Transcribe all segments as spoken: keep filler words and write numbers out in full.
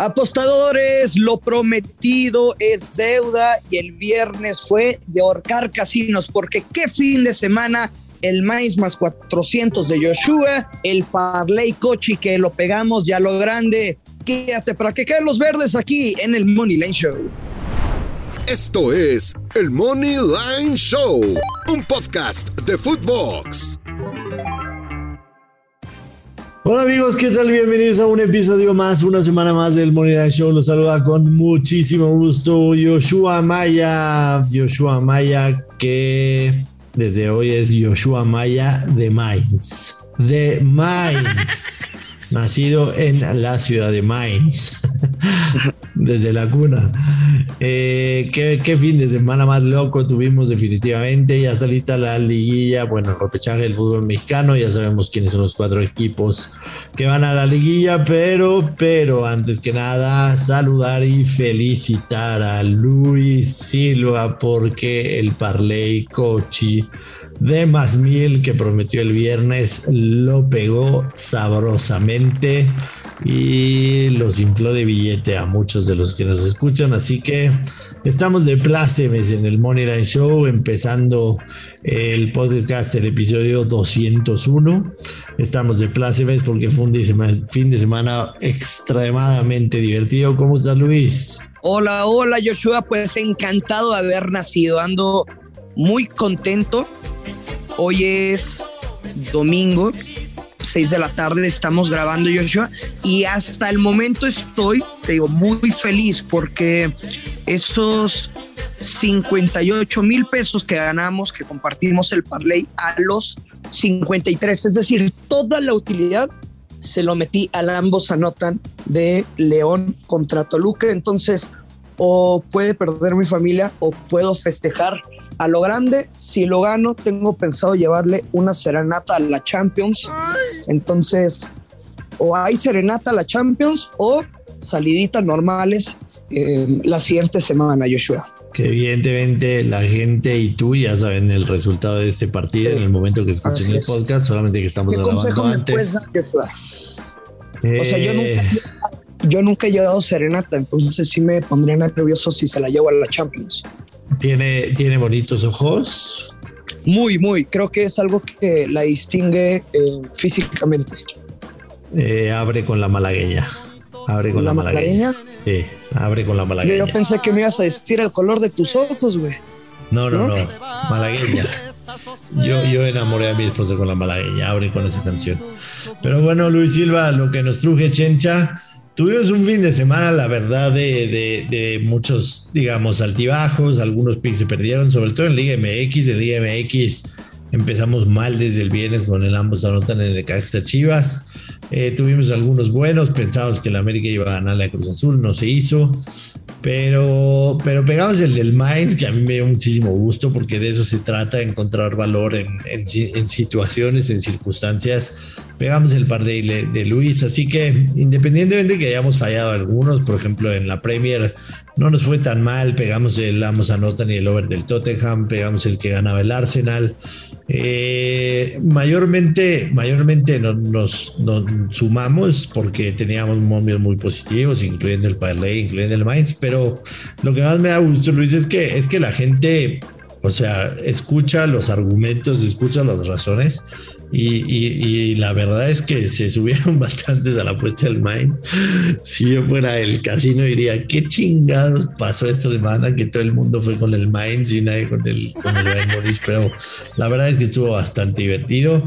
Apostadores, lo prometido es deuda y el viernes fue de ahorcar casinos, porque qué fin de semana. El Mainz más cuatrocientos de Joshua, el Parley Cochi que lo pegamos ya lo grande. Quédate para que queden los verdes aquí en el Money Line Show. Esto es el Money Line Show, un podcast de futvox. Hola amigos, ¿qué tal? Bienvenidos a un episodio más, una semana más del Money Line Show. Los saluda con muchísimo gusto Joshua Maya. Joshua Maya que... desde hoy es Joshua Maya de Mainz. De Mainz. Nacido en la ciudad de Mainz. Desde la cuna. Eh, qué, qué fin de semana más loco tuvimos definitivamente. Ya está lista la liguilla. Bueno, el repechaje del fútbol mexicano. Ya sabemos quiénes son los cuatro equipos que van a la liguilla. Pero, pero antes que nada, saludar y felicitar a Luis Silva. Porque el Parley Cochi de más mil que prometió el viernes lo pegó sabrosamente y los infló de billete a muchos de los que nos escuchan, así que estamos de plácemes en el Money Line Show, empezando el podcast, el episodio doscientos uno. Estamos de plácemes porque fue un fin de semana extremadamente divertido. ¿Cómo estás, Luis? Hola, hola, Joshua, pues encantado de haber nacido, ando muy contento. Hoy es domingo, seis de la tarde, estamos grabando, Joshua, y hasta el momento estoy, te digo, muy feliz porque esos cincuenta y ocho mil pesos que ganamos, que compartimos el parlay a los cincuenta y tres, es decir, toda la utilidad se lo metí al ambos anotan de León contra Toluca, entonces o puede perder mi familia o puedo festejar a lo grande. Si lo gano, tengo pensado llevarle una serenata a la Champions. Entonces, o hay serenata a la Champions o saliditas normales eh, la siguiente semana, Joshua. Que evidentemente la gente y tú ya saben el resultado de este partido, sí, en el momento que escuchen así el es. Podcast, solamente que estamos grabando antes. Puedes, eh... O sea, yo nunca, yo nunca he llevado serenata, entonces sí me pondría nervioso si se la llevo a la Champions. Tiene, tiene bonitos ojos. Muy, muy. Creo que es algo que la distingue eh, físicamente. Eh, abre con la malagueña. Abre con la, la malagueña. malagueña. Sí, abre con la malagueña. Yo, yo pensé que me ibas a decir el color de tus ojos, güey. No, no, no, no. Malagueña. Yo, yo enamoré a mi esposa con la malagueña. Abre con esa canción. Pero bueno, Luis Silva, lo que nos truje, chencha. Tuvimos un fin de semana, la verdad, de, de, de muchos, digamos, altibajos. Algunos picks se perdieron, sobre todo en Liga M X. En Liga M X empezamos mal desde el viernes con el ambos anotan en el Caxias Chivas. Eh, tuvimos algunos buenos. Pensábamos que el América iba a ganarle a Cruz Azul, no se hizo. Pero, pero pegamos el del Mainz, que a mí me dio muchísimo gusto, porque de eso se trata, encontrar valor en, en, en situaciones, en circunstancias. Pegamos el par de, de Luis, así que independientemente de que hayamos fallado algunos, por ejemplo en la Premier no nos fue tan mal, pegamos el ambos anotan y el over del Tottenham, pegamos el que ganaba el Arsenal, eh, mayormente, mayormente nos, nos, nos sumamos porque teníamos momentos muy positivos, incluyendo el parlay, incluyendo el Mainz, pero lo que más me da gusto, Luis, es que, es que la gente, o sea, escucha los argumentos, escucha las razones. Y, y, y la verdad es que se subieron bastantes a la apuesta del Mainz. Si yo fuera el casino diría, ¿qué chingados pasó esta semana? Que todo el mundo fue con el Mainz y nadie con el, con el Bayern Boris, pero la verdad es que estuvo bastante divertido.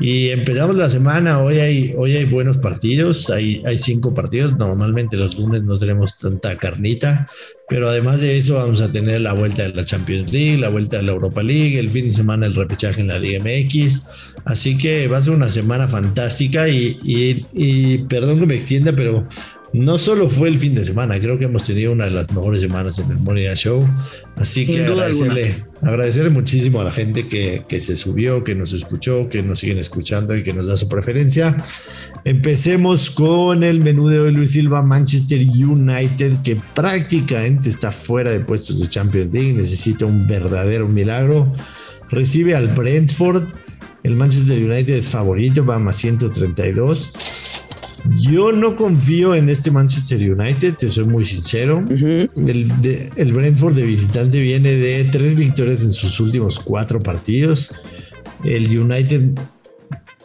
Y empezamos la semana, hoy hay, hoy hay buenos partidos, hay, hay cinco partidos, normalmente los lunes no tenemos tanta carnita, pero además de eso vamos a tener la vuelta de la Champions League, la vuelta de la Europa League, el fin de semana el repechaje en la Liga M X, así que va a ser una semana fantástica y, y, y perdón que me extienda, pero no solo fue el fin de semana, creo que hemos tenido una de las mejores semanas en el Money Line Show. Así que agradecerle, agradecerle muchísimo a la gente que, que se subió, que nos escuchó, que nos siguen escuchando y que nos da su preferencia. Empecemos con el menú de hoy, Luis Silva. Manchester United, que prácticamente está fuera de puestos de Champions League, necesita un verdadero milagro. Recibe al Brentford. El Manchester United es favorito, va más ciento treinta y dos. Yo no confío en este Manchester United, te soy muy sincero. Uh-huh. El, de, el Brentford de visitante viene de tres victorias en sus últimos cuatro partidos. El United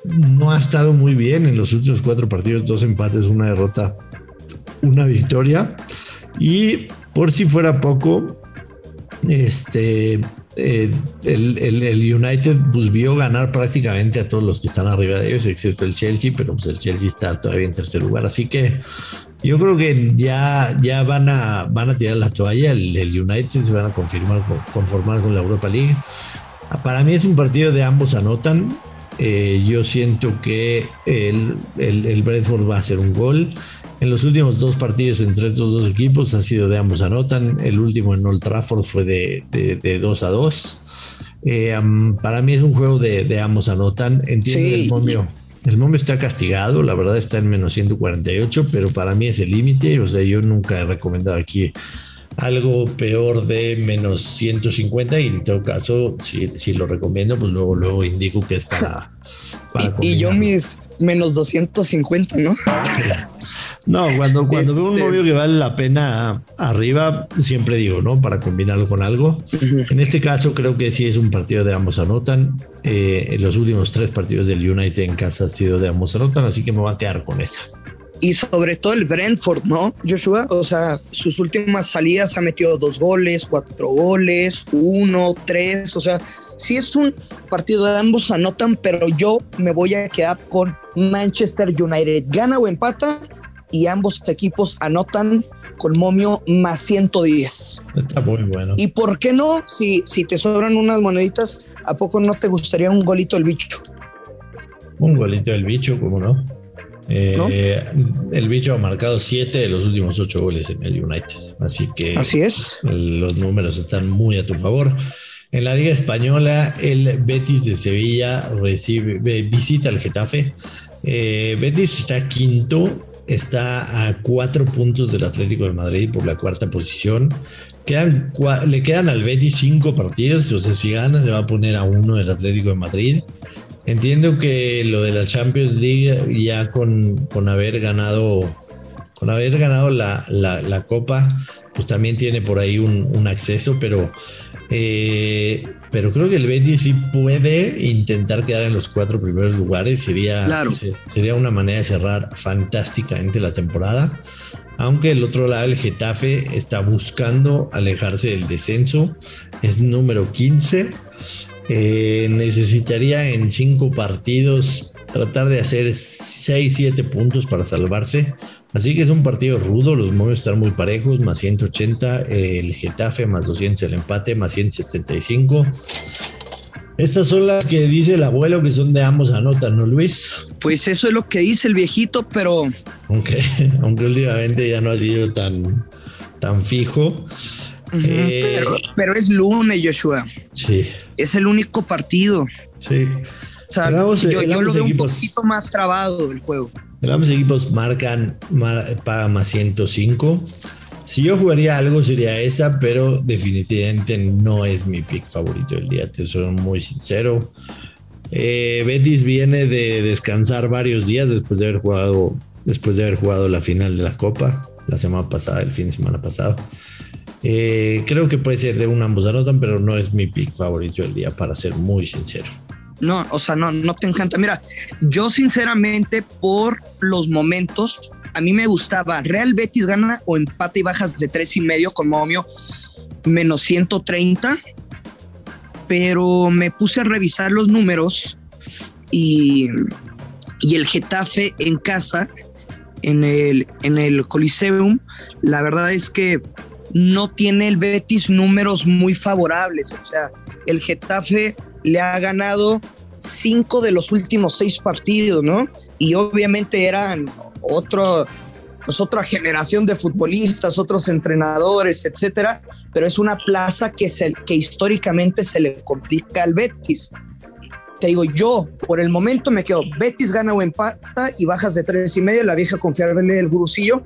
no ha estado muy bien en los últimos cuatro partidos, dos empates, una derrota, una victoria. Y por si fuera poco, este... Eh, el, el, el United pues, vio ganar prácticamente a todos los que están arriba de ellos, excepto el Chelsea, pero pues, el Chelsea está todavía en tercer lugar, así que yo creo que ya, ya van, a, van a tirar la toalla. El, el United se van a confirmar, conformar con la Europa League. Para mí es un partido de ambos anotan. Eh, yo siento que el, el, el Brentford va a hacer un gol. En los últimos dos partidos entre estos dos equipos ha sido de ambos anotan. El último en Old Trafford fue de, de, de dos a dos. Eh, um, para mí es un juego de, de ambos anotan. Entiendo sí. el momio. El momio está castigado, la verdad está en menos ciento cuarenta y ocho, pero para mí es el límite. O sea, yo nunca he recomendado aquí algo peor de menos ciento cincuenta y en todo caso, si, si lo recomiendo, pues luego, luego indico que es para... para y, y yo mis menos doscientos cincuenta, ¿no? No, cuando, cuando este... veo un movimiento que vale la pena arriba, siempre digo, ¿no? Para combinarlo con algo. Uh-huh. En este caso creo que sí es un partido de ambos anotan. Eh, en los últimos tres partidos del United en casa ha sido de ambos anotan, así que me va a quedar con esa. Y sobre todo el Brentford, ¿no, Joshua? O sea, sus últimas salidas ha metido dos goles, cuatro goles, uno, tres. O sea, sí es un partido de ambos anotan, pero yo me voy a quedar con Manchester United. Gana o empata y ambos equipos anotan con momio más ciento diez. Está muy bueno. ¿Y por qué no? Si, si te sobran unas moneditas, ¿a poco no te gustaría un golito del bicho? Un golito del bicho, ¿cómo no? Eh, ¿No? El bicho ha marcado siete de los últimos ocho goles en el United. Así que Así es. Los números están muy a tu favor. En la Liga Española, el Betis de Sevilla recibe, visita al Getafe. Eh, Betis está quinto. Está a cuatro puntos del Atlético de Madrid por la cuarta posición. Quedan, cua, le quedan al Betis cinco partidos. O sea, si gana, se va a poner a uno del Atlético de Madrid. Entiendo que lo de la Champions League, ya con, con haber ganado, con haber ganado la, la, la Copa, pues también tiene por ahí un, un acceso, pero. Eh, pero creo que el Betis sí puede intentar quedar en los cuatro primeros lugares. Sería, claro. se, sería una manera de cerrar fantásticamente la temporada. Aunque el otro lado, el Getafe, está buscando alejarse del descenso. Es número quince. Eh, necesitaría en cinco partidos tratar de hacer seis siete puntos para salvarse. Así que es un partido rudo, los momios están muy parejos, más ciento ochenta el Getafe, más doscientos el empate, más ciento setenta y cinco. Estas son las que dice el abuelo que son de ambos anotan, ¿no, Luis? Pues eso es lo que dice el viejito, pero... Aunque, aunque últimamente ya no ha sido tan, tan fijo. Uh-huh, eh, pero, pero es lunes, Joshua. Sí. Es el único partido. Sí. O sea, ambos, yo, yo lo veo equipos. Un poquito más trabado el juego. Ambos equipos marcan para más ciento cinco. Si yo jugaría algo sería esa, pero definitivamente no es mi pick favorito del día, te soy muy sincero. Eh, Betis viene de descansar varios días después de haber jugado, después de haber jugado la final de la Copa la semana pasada, el fin de semana pasado. Eh, creo que puede ser de un ambos anotan, pero no es mi pick favorito del día, para ser muy sincero. No, o sea, no, no te encanta. Mira, yo sinceramente por los momentos, a mí me gustaba Real Betis gana o empate y bajas de tres y medio con momio menos ciento treinta, pero me puse a revisar los números y, y el Getafe en casa, en el, en el Coliseum, la verdad es que no tiene el Betis números muy favorables. O sea, el Getafe le ha ganado cinco de los últimos seis partidos, ¿no? Y obviamente eran otro, pues otra generación de futbolistas, otros entrenadores, etcétera, pero es una plaza que, se, que históricamente se le complica al Betis. Te digo, yo por el momento me quedo, Betis gana o empata y bajas de tres y medio, la vieja confiable del Gurucillo,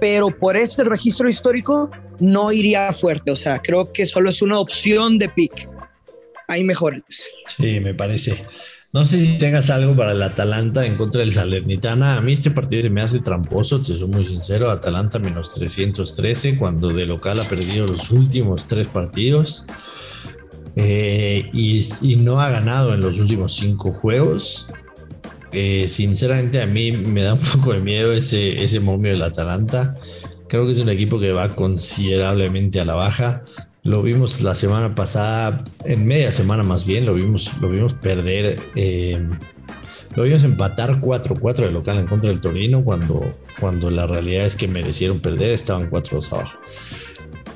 pero por ese registro histórico no iría fuerte, o sea, creo que solo es una opción de pick. Hay mejores. Sí, me parece. No sé si tengas algo para el Atalanta en contra del Salernitana. A mí este partido se me hace tramposo, te soy muy sincero. Atalanta menos trescientos trece, cuando de local ha perdido los últimos tres partidos. Eh, y, y no ha ganado en los últimos cinco juegos. Eh, sinceramente, a mí me da un poco de miedo ese, ese momio del Atalanta. Creo que es un equipo que va considerablemente a la baja. Lo vimos la semana pasada, en media semana más bien, lo vimos, lo vimos perder, eh, lo vimos empatar cuatro cuatro de local en contra del Torino, cuando, cuando la realidad es que merecieron perder, estaban cuatro dos abajo.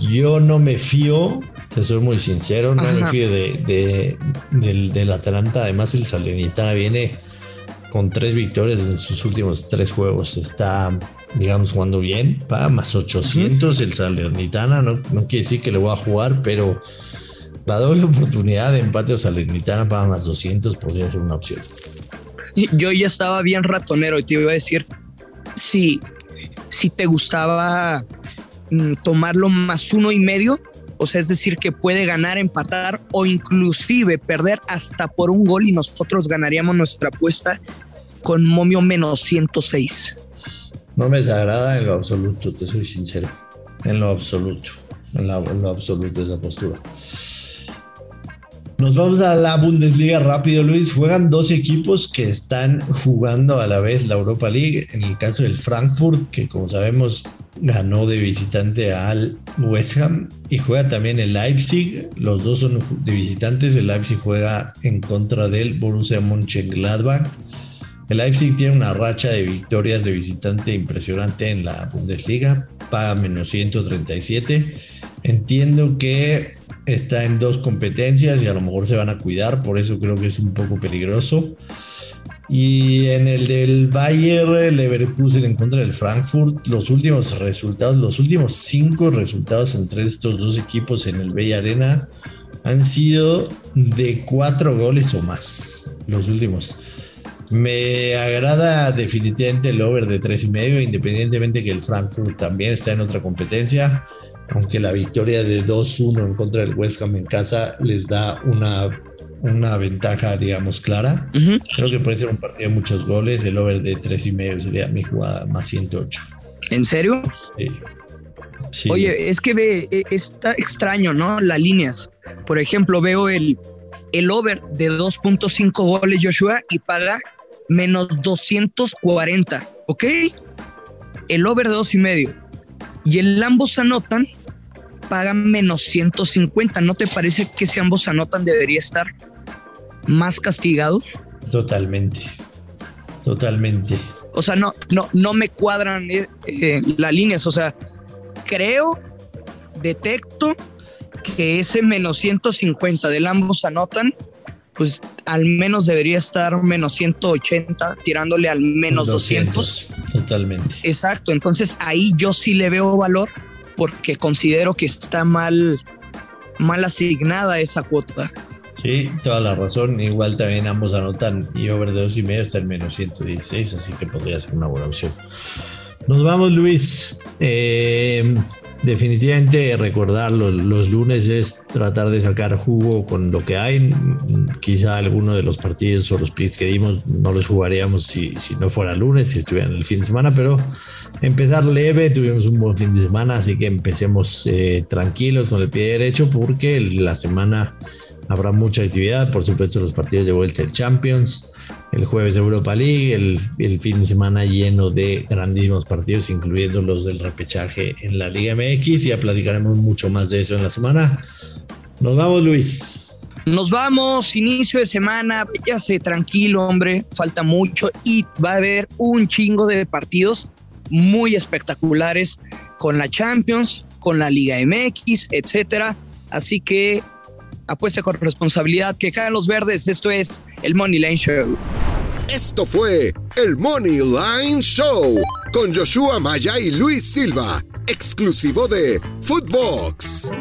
Yo no me fío, te soy muy sincero, no Ajá. me fío de, de, de, del, del Atalanta. Además, el Salernitana viene con tres victorias en sus últimos tres juegos, está, digamos, jugando bien, paga más ochocientos. Ajá. El Salernitana, no, no quiere decir que le voy a jugar, pero va a dar la oportunidad de empate o Salernitana, paga más doscientos, podría ser una opción. Yo ya estaba bien ratonero y te iba a decir, si, si te gustaba mm, tomarlo más uno y medio, o sea, es decir, que puede ganar, empatar o inclusive perder hasta por un gol y nosotros ganaríamos nuestra apuesta con momio menos ciento seis. No me desagrada en lo absoluto, te soy sincero. En lo absoluto. En, la, en lo absoluto esa postura. Nos vamos a la Bundesliga rápido, Luis. Juegan dos equipos que están jugando a la vez la Europa League. En el caso del Frankfurt, que como sabemos ganó de visitante al West Ham, y juega también el Leipzig. Los dos son de visitantes. El Leipzig juega en contra del Borussia Mönchengladbach. El Leipzig tiene una racha de victorias de visitante impresionante en la Bundesliga. Paga menos ciento treinta y siete. Entiendo que está en dos competencias y a lo mejor se van a cuidar. Por eso creo que es un poco peligroso. Y en el del Bayern Leverkusen en contra del Frankfurt, los últimos resultados, los últimos cinco resultados entre estos dos equipos en el Bella Arena han sido de cuatro goles o más. Los últimos. Me agrada definitivamente el over de tres y medio, independientemente que el Frankfurt también está en otra competencia, aunque la victoria de dos uno en contra del West Ham en casa les da una, una ventaja, digamos, clara. Uh-huh. Creo que puede ser un partido de muchos goles. El over de tres y medio sería mi jugada más ciento ocho. ¿En serio? Sí. Sí. Oye, es que ve, está extraño, ¿no? Las líneas. Por ejemplo, veo el, el over de dos punto cinco goles, Joshua, y paga menos doscientos cuarenta, ¿ok? El over de dos y medio. Y el ambos anotan, paga menos ciento cincuenta. ¿No te parece que si ambos anotan debería estar más castigado? Totalmente, totalmente. O sea, no, no, no me cuadran eh, eh, las líneas. O sea, creo, detecto que ese menos ciento cincuenta del ambos anotan, pues al menos debería estar menos ciento ochenta, tirándole al menos doscientos. Totalmente. Exacto, entonces ahí yo sí le veo valor porque considero que está mal, mal asignada esa cuota. Sí, toda la razón. Igual también ambos anotan y over de dos y medio está en menos ciento dieciséis, así que podría ser una buena opción. Nos vamos, Luis. Eh... Definitivamente recordar los, los lunes es tratar de sacar jugo con lo que hay. Quizá alguno de los partidos o los picks que dimos no los jugaríamos si, si no fuera lunes, si estuvieran el fin de semana, pero empezar leve. Tuvimos un buen fin de semana, así que empecemos eh, tranquilos con el pie derecho, porque la semana habrá mucha actividad. Por supuesto, los partidos de vuelta del Champions, el jueves Europa League, el, el fin de semana lleno de grandísimos partidos, incluyendo los del repechaje en la Liga M X. Ya platicaremos mucho más de eso en la semana. Nos vamos, Luis. Nos vamos, inicio de semana. Ya sé, tranquilo, hombre, falta mucho y va a haber un chingo de partidos muy espectaculares con la Champions, con la Liga M X, etcétera. Así que apuesta con responsabilidad, que caen los verdes. Esto es el Money Line Show. Esto fue el Money Line Show con Joshua Maya y Luis Silva, exclusivo de futvox.